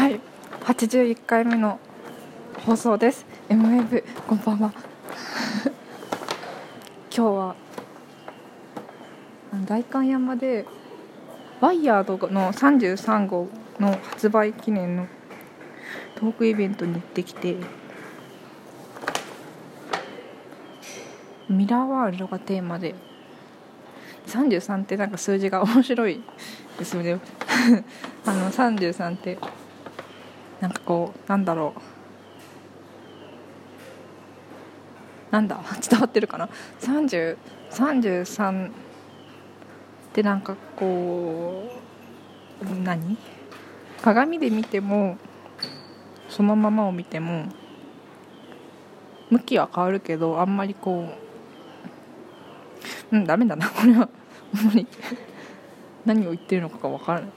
はい、81回目の放送です。 m-wave こんばんは今日は代官山でワイヤードの33号の発売記念のトークイベントに行ってきて、ミラーワールドがテーマで、33ってなんか数字が面白いですよね33ってなんかこう、なんだろう、なんだ伝わってるかな。33ってなんかこう、何、鏡で見てもそのままを見ても向きは変わるけど、あんまりこう、ダメだなこれは何を言ってるのかわからない。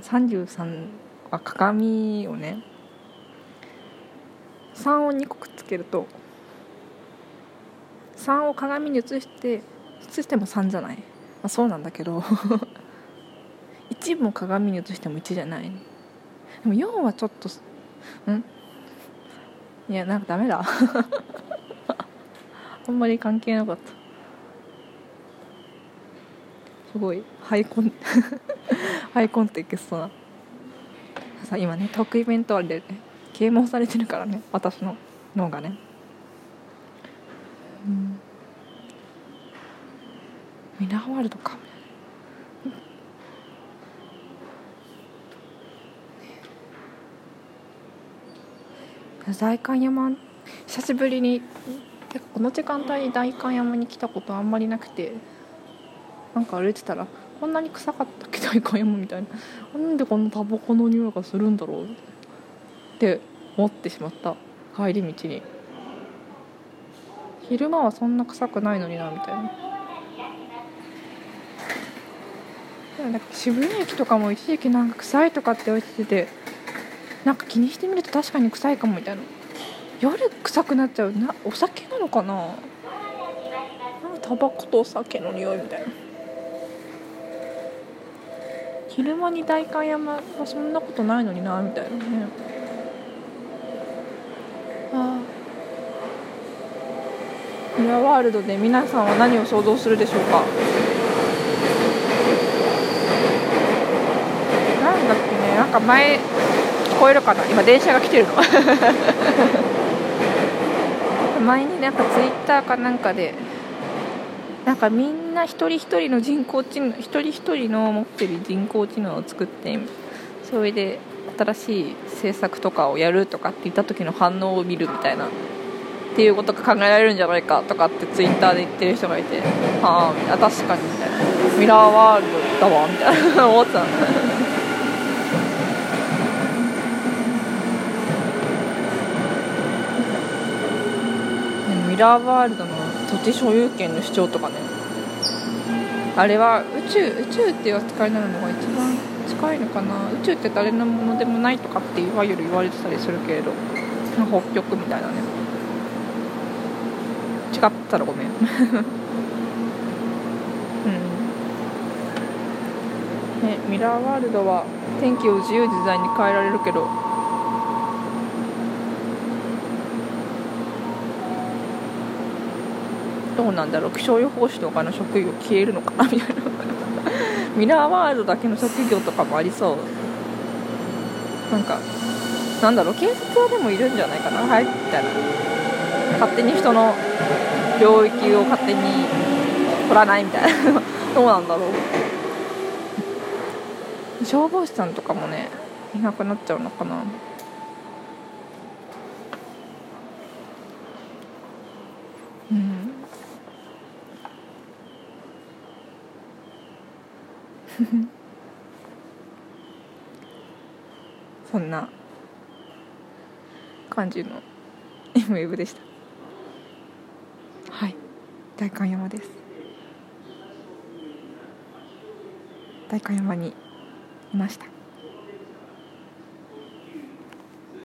33は鏡をね、3を2個くっつけると、3を鏡に映しても3じゃない、まあ、そうなんだけど1も鏡に映しても1じゃない。でも4はちょっといや、なんかダメだあんまり関係なかった。すごいハイコンテキストなさ、今ね、トークイベントで啓蒙されてるからね、私の脳がね。ミラーワールドか、代官山久しぶりに、結構この時間帯に代官山に来たことあんまりなくて、なんか歩いてたらこんなに臭かったっけ代官山みたいな、なんでこんなタバコの匂いがするんだろうって思ってしまった。帰り道に、昼間はそんな臭くないのになみたいな。なんか渋谷駅とかも一時期なんか臭いとかって言われてて、なんか気にしてみると確かに臭いかもみたいな。夜臭くなっちゃうな、お酒なのかな、タバコとお酒の匂いみたいな。昼間に代官山はそんなことないのになみたいなね。ああ、ミラーワールドで皆さんは何を想像するでしょうか。なんだっけね、なんか前、聞こえるかな、今電車が来てるか前になんかツイッターかなんかで、なんかみんな一人一人の人工知能、一人一人の持ってる人工知能を作って、それで新しい制作とかをやるとかって言った時の反応を見るみたいなっていうことが考えられるんじゃないかとかってツイッターで言ってる人がいて、はあ、確かにみたいな、ミラーワールドだわみたいな思ってたんだミラーワールドの土地所有権の主張とかね、あれは宇宙っていう扱いになるのが一番近いのかな。宇宙って誰のものでもないとかっていわゆる言われてたりするけれど、北極みたいなね、違ったらごめんね、ミラーワールドは天気を自由自在に変えられるけど、どうなんだろう、気象予報士とかの職業消えるのかなみたいなミラーワールドだけの職業とかもありそう。なんか、なんだろう、警察はでもいるんじゃないかな、入ったら勝手に人の領域を勝手に取らないみたいなどうなんだろう消防士さんとかもね、いなくなっちゃうのかな。そんな感じの m-wave でした。はい、代官山です。代官山にいました。